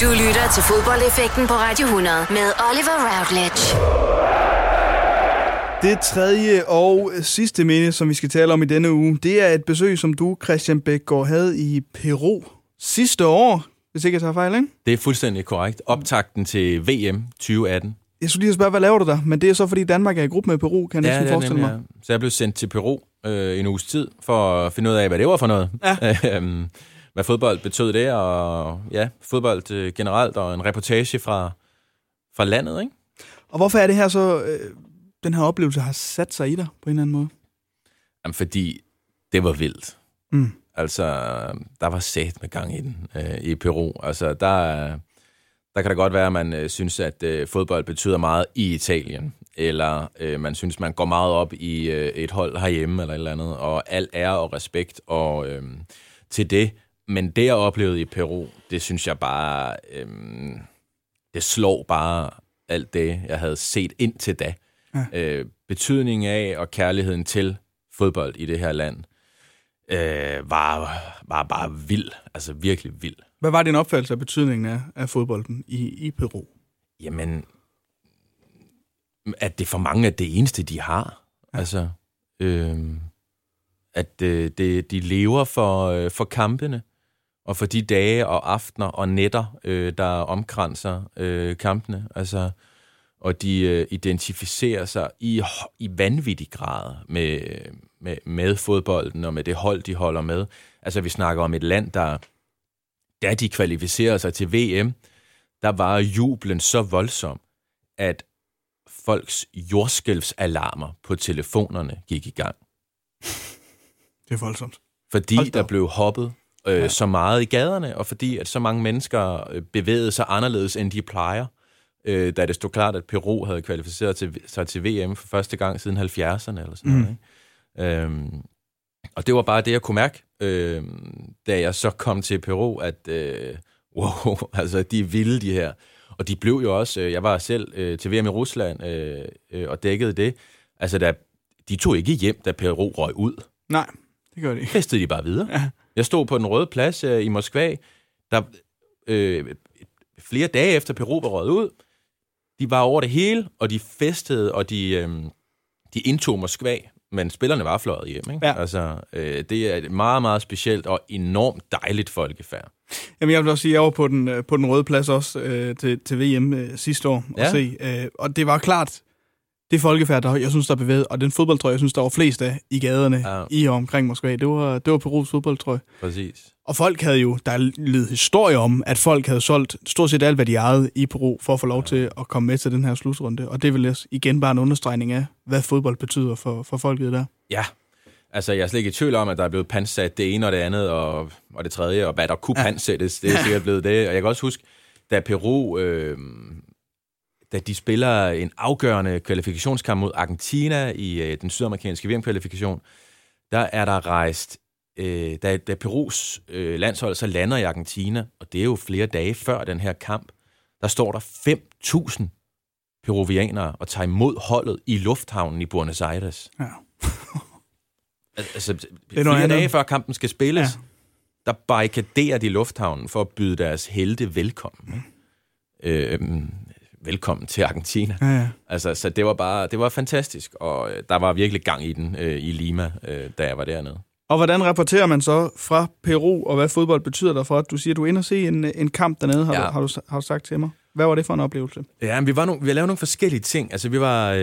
Du lytter til Fodboldeffekten på Radio 100 med Oliver Routledge. Det tredje og sidste minde, som vi skal tale om i denne uge, det er et besøg, som du, Christian Bækgaard, havde i Peru sidste år, hvis ikke jeg tager fejl, ikke? Det er fuldstændig korrekt. Optakten til VM 2018. Jeg skulle lige spørge, hvad laver du der? Men det er så, fordi Danmark er i gruppe med Peru, kan jeg næsten forestille mig. Ja. Så jeg blev sendt til Peru en uges tid for at finde ud af, hvad det var for noget. Ja. Hvad fodbold betød det, og ja, fodbold generelt, og en reportage fra landet, ikke? Og hvorfor er det her så, den her oplevelse har sat sig i dig på en eller anden måde? Jamen, fordi det var vildt. Mm. Altså, der var sat med gang i den i Peru. Altså, der kan da godt være, at man synes, at fodbold betyder meget i Italien, eller man synes, man går meget op i et hold herhjemme, eller et eller andet, og al ære og respekt og til det. Men det, jeg oplevede i Peru, det synes jeg bare, det slår bare alt det, jeg havde set indtil da. Ja. Betydningen af og kærligheden til fodbold i det her land var bare vild, altså virkelig vild. Hvad var din opfattelse af betydningen af fodbolden i Peru? Jamen, at det for mange er det eneste, de har. Ja. Altså, at de lever for kampene. Og for de dage og aftener og nætter, der omkranser kampene. Altså, og de identificerer sig i vanvittig grad med fodbolden og med det hold, de holder med. Altså, vi snakker om et land, der, da de kvalificerede sig til VM, der var jublen så voldsom, at folks jordskælvsalarmer på telefonerne gik i gang. Det er voldsomt. Fordi der blev hoppet så meget i gaderne, og fordi at så mange mennesker bevægede sig anderledes, end de plejer, da det stod klart, at Peru havde kvalificeret sig til VM for første gang siden 70'erne, eller sådan noget. Ikke? Og det var bare det, jeg kunne mærke, da jeg så kom til Peru, at wow, altså de er vilde, de her. Og de blev jo også, jeg var selv til VM i Rusland og dækkede det, altså de tog ikke hjem, da Peru røg ud. Nej, det gør de ikke. Festede de bare videre. Ja. Jeg stod på Den Røde Plads i Moskva, der flere dage efter Peru var røget ud. De var over det hele, og de festede, og de indtog Moskva, men spillerne var fløjet hjem. Ikke? Ja. Altså, det er et meget, meget specielt og enormt dejligt folkefærd. Jamen, jeg vil også sige, at jeg var på den Røde Plads også til VM sidste år og se. Og det var klart, det folkefærd, der jeg synes, der er bevæget, og den fodboldtrøje, jeg synes, der var flest af i gaderne i og omkring Moskva, det var Perus fodboldtrøje. Præcis. Og folk havde jo, der lød historie om, at folk havde solgt stort set alt, hvad de ejede i Peru, for at få lov til at komme med til den her slutrunde. Og det vil igen bare en understregning af, hvad fodbold betyder for folket der. Ja, altså jeg er slet ikke i tvivl om, at der er blevet pansat det ene og det andet, og det tredje, og hvad der kunne pansættes, det er sikkert blevet det. Og jeg kan også huske, da Peru... da de spiller en afgørende kvalifikationskamp mod Argentina i den sydamerikanske VM-kvalifikation, der er der rejst... Da Perus landshold så lander i Argentina, og det er jo flere dage før den her kamp, der står der 5.000 peruvianere og tager imod holdet i lufthavnen i Buenos Aires. Ja. Altså, flere dage før kampen skal spilles, der barrikaderer de lufthavnen for at byde deres helte velkommen. Velkommen til Argentina. Ja. Altså, så det var fantastisk, og der var virkelig gang i den i Lima, da jeg var dernede. Og hvordan rapporterer man så fra Peru, og hvad fodbold betyder der for, at du siger, du er inde og se en kamp dernede, har du sagt til mig. Hvad var det for en oplevelse? Ja, men vi lavede nogle forskellige ting. Altså, vi var,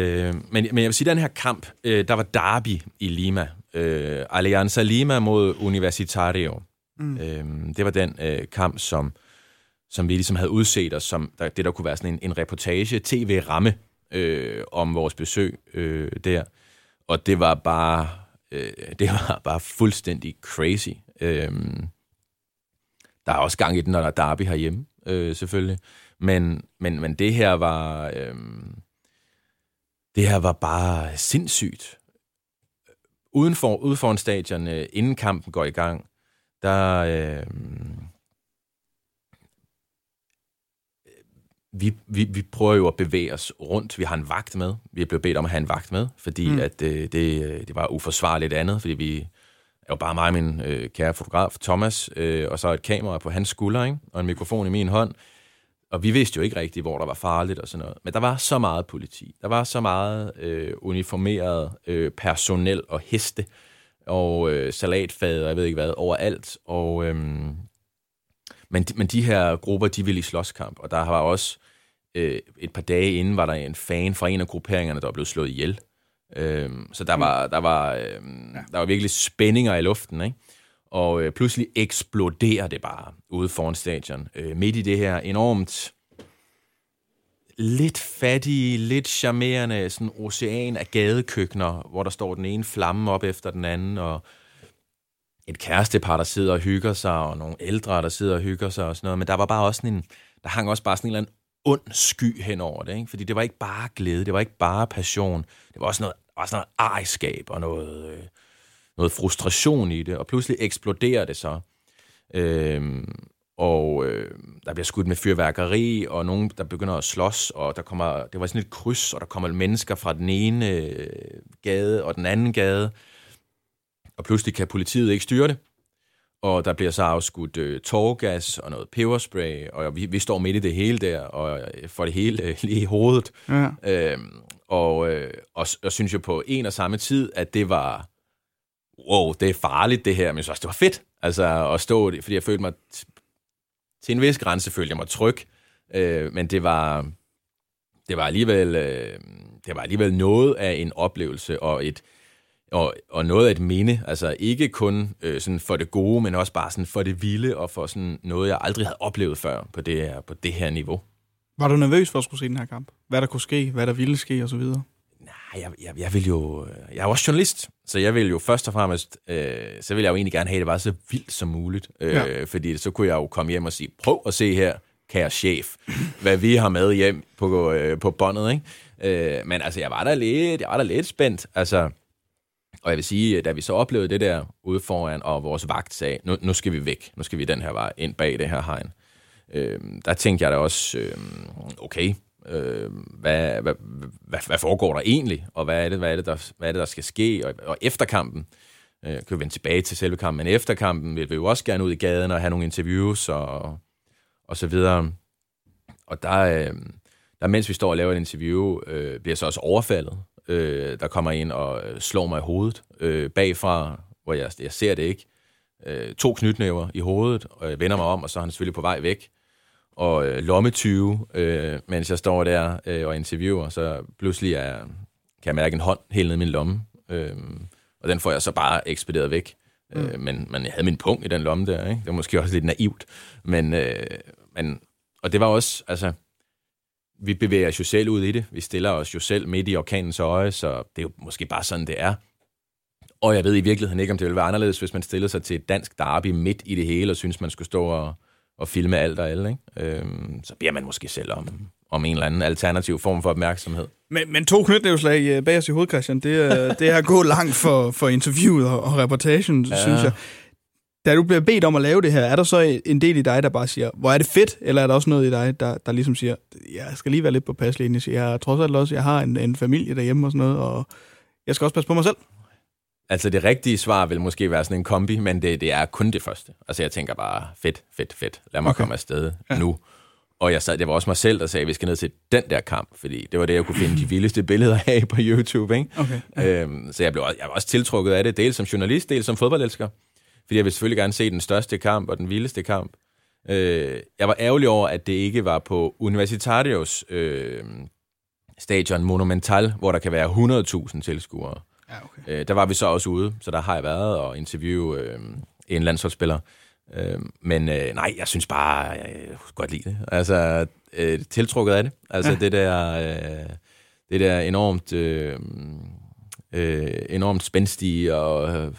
men jeg vil sige, den her kamp, der var derby i Lima. Alianza Lima mod Universitario. Det var den kamp, som vi ligesom havde udset os som det, der kunne være sådan en reportage, tv-ramme om vores besøg der. Og det var bare, fuldstændig crazy. Der er også gang i den, når der er derby herhjemme, selvfølgelig. Men det her var, bare sindssygt. Ude foran stadion, inden kampen går i gang, der... Vi prøver jo at bevæge os rundt. Vi har en vagt med. Vi er blevet bedt om at have en vagt med, fordi at det var uforsvarligt andet, fordi vi er jo bare mig og min kære fotograf Thomas, og så et kamera på hans skulder, ikke? Og en mikrofon i min hånd. Og vi vidste jo ikke rigtigt, hvor der var farligt og sådan noget. Men der var så meget politi. Der var så meget uniformeret personel og heste og salatfad og jeg ved ikke hvad, overalt. Og, men de her grupper, de ville i slåskamp. Og der var også et par dage inden, var der en fan fra en af grupperingerne, der blev slået ihjel. Så der var virkelig spændinger i luften, ikke? Og pludselig eksploderer det bare ude foran stadion. Midt i det her enormt lidt fattige, lidt charmerende sådan ocean af gadekøkkener, hvor der står den ene flamme op efter den anden, og et kærestepar, der sidder og hygger sig, og nogle ældre, der sidder og hygger sig og sådan noget. Men der var bare også der hang også bare sådan en eller anden ond sky hen over det, ikke? Fordi det var ikke bare glæde, det var ikke bare passion, det var også noget arjskab og noget frustration i det, og pludselig eksploderer det så. Der bliver skudt med fyrværkeri, og nogen, der begynder at slås, og det var sådan et kryds, og der kommer mennesker fra den ene gade og den anden gade, og pludselig kan politiet ikke styre det, og der bliver så afskudt tårgas og noget peberspray, og vi står midt i det hele der, og får det hele lige i hovedet. Ja. Og synes jo på en og samme tid, at det var wow, det er farligt det her, men så det var fedt, altså at stå det, fordi jeg følte mig, til en vis grænse følte jeg mig tryg, men det var alligevel noget af en oplevelse og et noget af et minde, altså ikke kun sådan for det gode, men også bare sådan for det vilde og for sådan noget, jeg aldrig havde oplevet før på det her niveau. Var du nervøs for at skulle se den her kamp? Hvad der kunne ske, hvad der ville ske og så videre? Nej, jeg vil jo... Jeg er også journalist, så jeg vil jo først og fremmest... så vil jeg jo egentlig gerne have, det var så vildt som muligt. Ja. Fordi så kunne jeg jo komme hjem og sige, prøv at se her, kære chef, hvad vi har med hjem på båndet, ikke? Men altså, jeg var der lidt spændt, altså... Og jeg vil sige, da vi så oplevede det der ude foran, og vores vagt sagde, nu skal vi væk, nu skal vi den her vej, ind bag det her hegn. Der tænkte jeg da også, okay... Hvad foregår der egentlig, og hvad er det, der skal ske, og efter kampen, kan vi vende tilbage til selve kampen, men efter kampen vil vi jo også gerne ud i gaden og have nogle interviews og så videre, og der mens vi står og laver et interview, bliver jeg så også overfaldet, der kommer en og slår mig i hovedet, bagfra, hvor jeg ser det ikke, 2 knytnæver i hovedet, og jeg vender mig om, og så er han selvfølgelig på vej væk, og lommetyve, mens jeg står der og interviewer, så pludselig kan jeg mærke en hånd helt ned i min lomme, og den får jeg så bare ekspederet væk. Men jeg havde min pung i den lomme der, ikke? Det var måske også lidt naivt, men og det var også, altså, vi bevæger os jo selv ud i det, vi stiller os jo selv midt i orkanens øje, så det er jo måske bare sådan, det er. Og jeg ved i virkeligheden ikke, om det ville være anderledes, hvis man stillede sig til et dansk derby midt i det hele, og synes man skulle stå og filme alt og alle, ikke? Så beder man måske selv om en eller anden alternativ form for opmærksomhed. Men 2 knytnæveslag bag os i hovedet, Christian, det har gået langt for interviewet og reportagen, ja. Synes jeg. Da du bliver bedt om at lave det her, er der så en del i dig, der bare siger, hvor er det fedt, eller er der også noget i dig, der ligesom siger, jeg skal lige være lidt på passelinjen, jeg har trods alt også, jeg har en familie derhjemme og sådan noget, og jeg skal også passe på mig selv? Altså det rigtige svar vil måske være sådan en kombi, men det er kun det første. Altså jeg tænker bare, fedt. Lad mig komme afsted nu. Og det var også mig selv, der sagde, at vi skal ned til den der kamp, fordi det var det, jeg kunne finde de vildeste billeder af på YouTube, ikke? Okay. Så jeg var også tiltrukket af det, dels som journalist, dels som fodboldelsker. Fordi jeg ville selvfølgelig gerne se den største kamp og den vildeste kamp. Jeg var ærgerlig over, at det ikke var på Universitarios stadion Monumental, hvor der kan være 100.000 tilskuere. Ja, okay. Der var vi så også ude, så der har jeg været og interviewe en landsholdsspiller. Men nej, jeg synes bare, jeg godt lide det. Altså, tiltrukket af det. Altså, ja. det der enormt spændstige og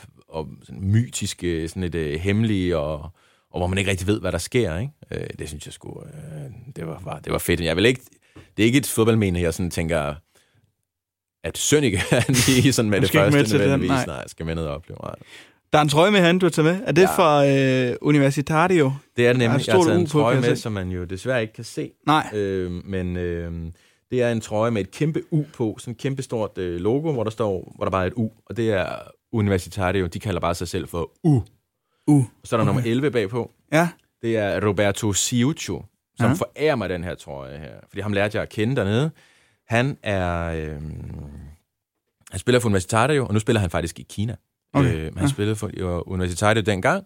sådan mytiske, sådan et hemmelige, og hvor man ikke rigtig ved, hvad der sker, ikke? Det synes jeg sgu, det var fedt. Det er ikke et fodboldmene, jeg sådan tænker... at Sønneke er lige sådan med det første nødvendigvis. Nej, jeg skal med ned og opleve. Nej. Der er en trøje med herinde, du har taget med. Er det fra Universitario? Det er nemlig. Jeg har taget en trøje med, som man jo desværre ikke kan se. Nej. Men det er en trøje med et kæmpe U på. Sådan et kæmpe stort logo, hvor der bare er et U. Og det er Universitario. De kalder bare sig selv for U. Og så er der nummer 11 bagpå. Ja. Det er Roberto Ciuccio, som forærer mig den her trøje her. Fordi ham lærte jeg at kende dernede. Han er... han spiller for Universitario, og nu spiller han faktisk i Kina. Okay. Han spillede for Universitario dengang,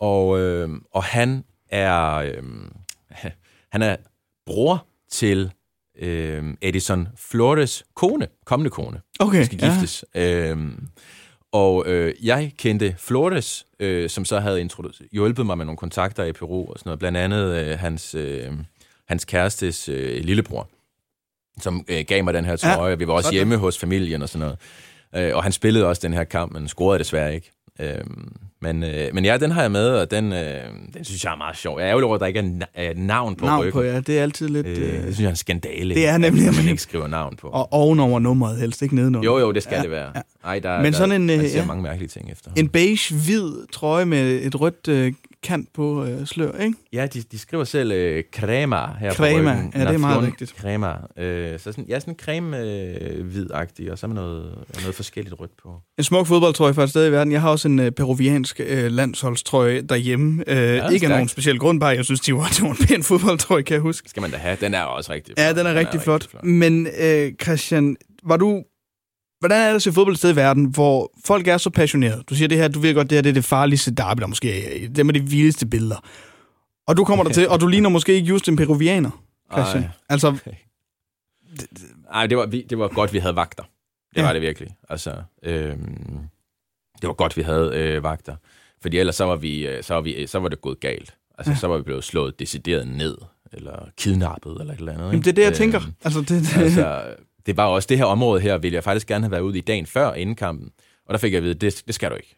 og han er... han er bror til Edison Flores kone, kommende kone. Okay, der skal giftes. Ja. Jeg kendte Flores, som så havde hjulpet mig med nogle kontakter i Peru og sådan noget. Blandt andet hans kærestes lillebror, som gav mig den her trøje. Ja, vi var også hjemme hos familien og sådan noget. Og han spillede også den her kamp, men scorede desværre ikke. Men ja, den har jeg med, og den synes jeg er meget sjov. Jeg er ærgerlig over, at der ikke er navn på ryggen. Ja, det er altid lidt... det synes jeg er en skandale. Det er nemlig... At man ikke skriver navn på. Og ovenover nummeret helst, ikke nedenunder. Jo, det skal det være. Ja. Ej, man ser mange mærkelige ting efter. En beige-hvid trøje med et rødt kant på slør, ikke? Ja, de skriver selv crema her på ryggen. Ja, det er meget vigtigt. Crema. Så sådan, ja, sådan creme-hvidagtig, og så med noget forskelligt rødt på. En smuk fodboldtrøje faktisk stadig i verden. Jeg har også en peruviansk landsholdstrøje derhjemme. Ikke af nogen speciel grund, bare jeg synes, det var en pæn fodboldtrøje, kan jeg huske. Skal man da have. Den er også rigtig flot. Ja, den er rigtig flot. Men Christian, hvordan er det at se fodbold et sted i verden, hvor folk er så passionerede? Du siger det her, du ved godt, det her det er det farligste derby, der måske er. Det er de vildeste billeder. Og du kommer der til, og du ligner måske ikke just en peruvianer, Christian. Ej. Altså... Ej, det var godt, vi havde vagter. Det var det virkelig. Altså, det var godt, vi havde vagter. Fordi ellers så var det gået galt. Altså, så var vi blevet slået decideret ned, eller kidnappet, eller et eller andet. Ikke? Jamen, det er det, jeg tænker. Altså, det var også det her område her, ville jeg faktisk gerne have været ude i dagen før inden kampen. Og der fik jeg at vide, det skal du ikke.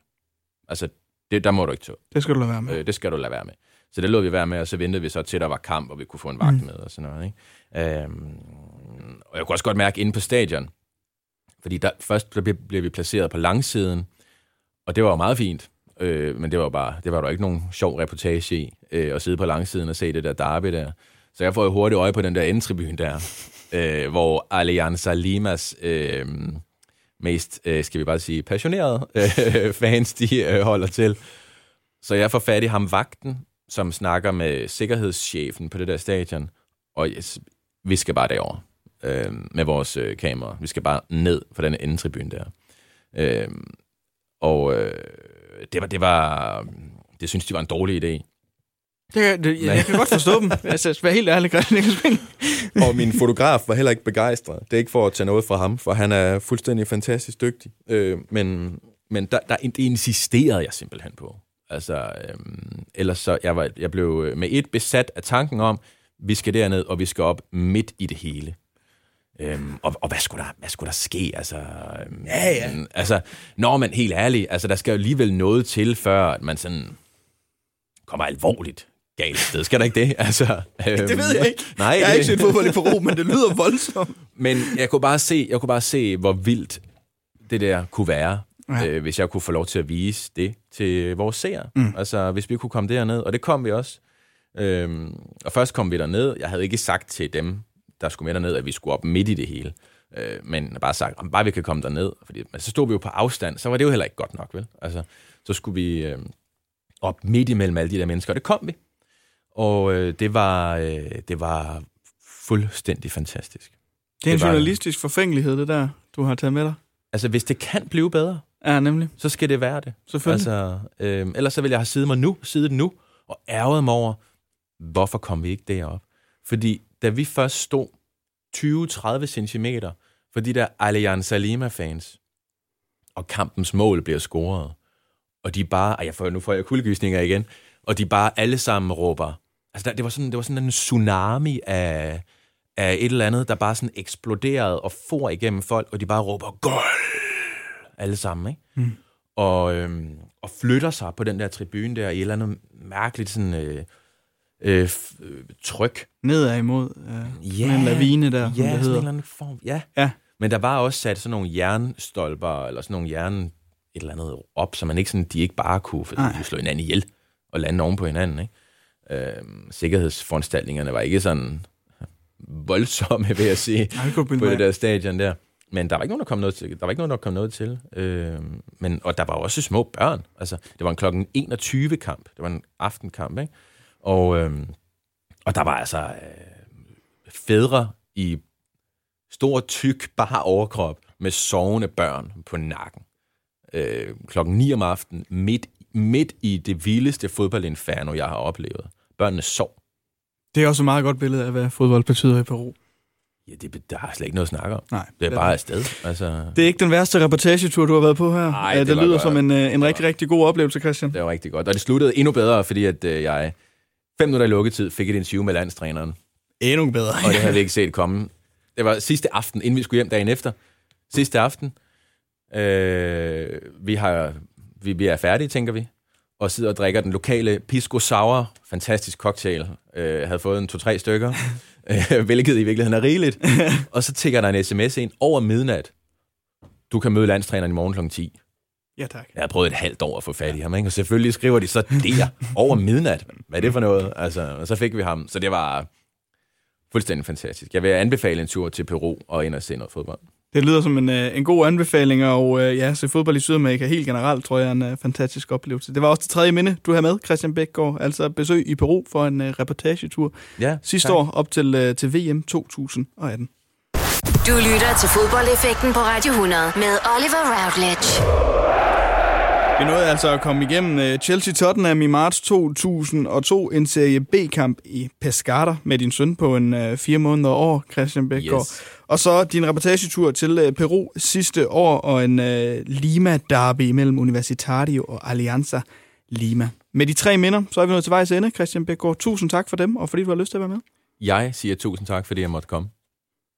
Altså, der må du ikke tage. Det skal du lade være med. Det skal du lade være med. Så det lod vi være med, og så ventede vi så til, der var kamp, og vi kunne få en vagt med og sådan noget. Ikke? Og jeg kunne også godt mærke inde på stadion, fordi først blev vi placeret på langsiden, og det var jo meget fint. Men det var der ikke nogen sjov reportage i, at sidde på langsiden og se det der derby der. Så jeg får jo hurtigt øje på den der endtribune der, hvor Alianza Limas mest, skal vi bare sige, passionerede fans, de holder til. Så jeg får fat i ham vagten, som snakker med sikkerhedschefen på det der stadion, og vi skal bare derover med vores kamera. Vi skal bare ned på den endtribune der. Det synes de var en dårlig idé. Jeg kan godt forstå dem. Altså, vær helt ærlig, Christian. Og min fotograf var heller ikke begejstret. Det er ikke for at tage noget fra ham, for han er fuldstændig fantastisk dygtig. Men der insisterede jeg simpelthen på. Altså, ellers så jeg blev med et besat af tanken om, vi skal derned, og vi skal op midt i det hele. Og hvad skulle der ske? Altså, altså, når man helt ærlig, altså, der skal jo alligevel noget til, før man sådan kommer alvorligt galt sted. Skal der ikke det? Altså, det ved jeg ikke. Nej, jeg har ikke set fodbold i Peru, men det lyder voldsomt. Men jeg kunne bare se, hvor vildt det der kunne være, hvis jeg kunne få lov til at vise det til vores seere. Mm. Altså, hvis vi kunne komme derned, og det kom vi også. Og først kom vi derned. Jeg havde ikke sagt til dem, der skulle med derned, at vi skulle op midt i det hele. Men bare sagt, om bare vi kan komme derned. Fordi, så stod vi jo på afstand, så var det jo heller ikke godt nok, vel? Altså, så skulle vi op midt imellem alle de der mennesker, og det kom vi. Og det var fuldstændig fantastisk. Det er en journalistisk forfængelighed, det der, du har taget med dig. Altså, hvis det kan blive bedre, nemlig, så skal det være det. Selvfølgelig. Altså, ellers så vil jeg have siddet nu, og ærget mig over, hvorfor kom vi ikke derop? Fordi da vi først stod 20-30 centimeter for de der Alianza Lima-fans, og kampens mål bliver scoret, og de bare... nu får jeg kuldegysninger igen. Og de bare alle sammen råber... Altså, det var sådan en tsunami af et eller andet, der bare sådan eksploderede og for igennem folk, og de bare råber, GOL! Alle sammen, ikke? Mm. Og flytter sig på den der tribune der i et eller andet mærkeligt sådan... tryk. Nedad imod en lavine der, som det hedder. En eller anden form, Men der var også sat sådan nogle jernstolper, eller sådan nogle et eller andet op, så man ikke sådan, de ikke bare kunne, fordi de slog hinanden ihjel og lande oven på hinanden. Ikke? Sikkerhedsforanstaltningerne var ikke sådan voldsomme, vil jeg sige, på det der stadion der. Men der var ikke nogen, der kom noget til. Og der var også små børn. Altså, det var en klokken 21 kamp. Det var en aftenkamp, ikke? Og, Og der var altså fædre i stor, tyk, bar overkrop med sovende børn på nakken. 9 om aftenen, midt i det vildeste fodboldinferno, jeg har oplevet. Børnene sov. Det er også et meget godt billede af, hvad fodbold betyder i Peru. Ja, der er slet ikke noget at snakke om. Nej, det er bare afsted. Altså... Det er ikke den værste reportagetur, du har været på her. Nej, det lyder godt. Som en rigtig, rigtig god oplevelse, Christian. Det var rigtig godt. Og det sluttede endnu bedere, fordi at jeg 5 minutter i lukketid fik et interview med landstræneren. Endnu bedre. Og det havde vi ikke set komme. Det var sidste aften, inden vi skulle hjem dagen efter. Sidste aften. Vi er færdige, tænker vi. Og sidder og drikker den lokale pisco sour. Fantastisk cocktail. Havde fået 2-3 stykker. Hvilket i virkeligheden er rigeligt. Og så tikker der en sms ind over midnat. Du kan møde landstræneren i morgen kl. 10. Ja, tak. Jeg har prøvet et halvt år at få fat i ham, ikke? Og selvfølgelig skriver de så der over midnat. Hvad er det for noget? Altså, og så fik vi ham. Så det var fuldstændig fantastisk. Jeg vil anbefale en tur til Peru og ind og se noget fodbold. Det lyder som en god anbefaling, og se fodbold i Sydamerika helt generelt, tror jeg, er en fantastisk oplevelse. Det var også det tredje minde, du havde med, Christian Bækgaard, altså besøg i Peru for en reportagetur sidste år op til VM 2018. Du lytter til Fodboldeffekten på Radio 100 med Oliver Routledge. Vi nåede altså at komme igennem Chelsea-Tottenham i marts 2002, en Serie B-kamp i Pescara med din søn på en 4 måneder år, Christian Bækgaard. Yes. Og så din reportagetur til Peru sidste år og en Lima-derby mellem Universitario og Alianza Lima. Med de 3 minder, så er vi nået til vejs ende, Christian Bækgaard. Tusind tak for dem, og fordi du har lyst til at være med. Jeg siger tusind tak, fordi jeg måtte komme.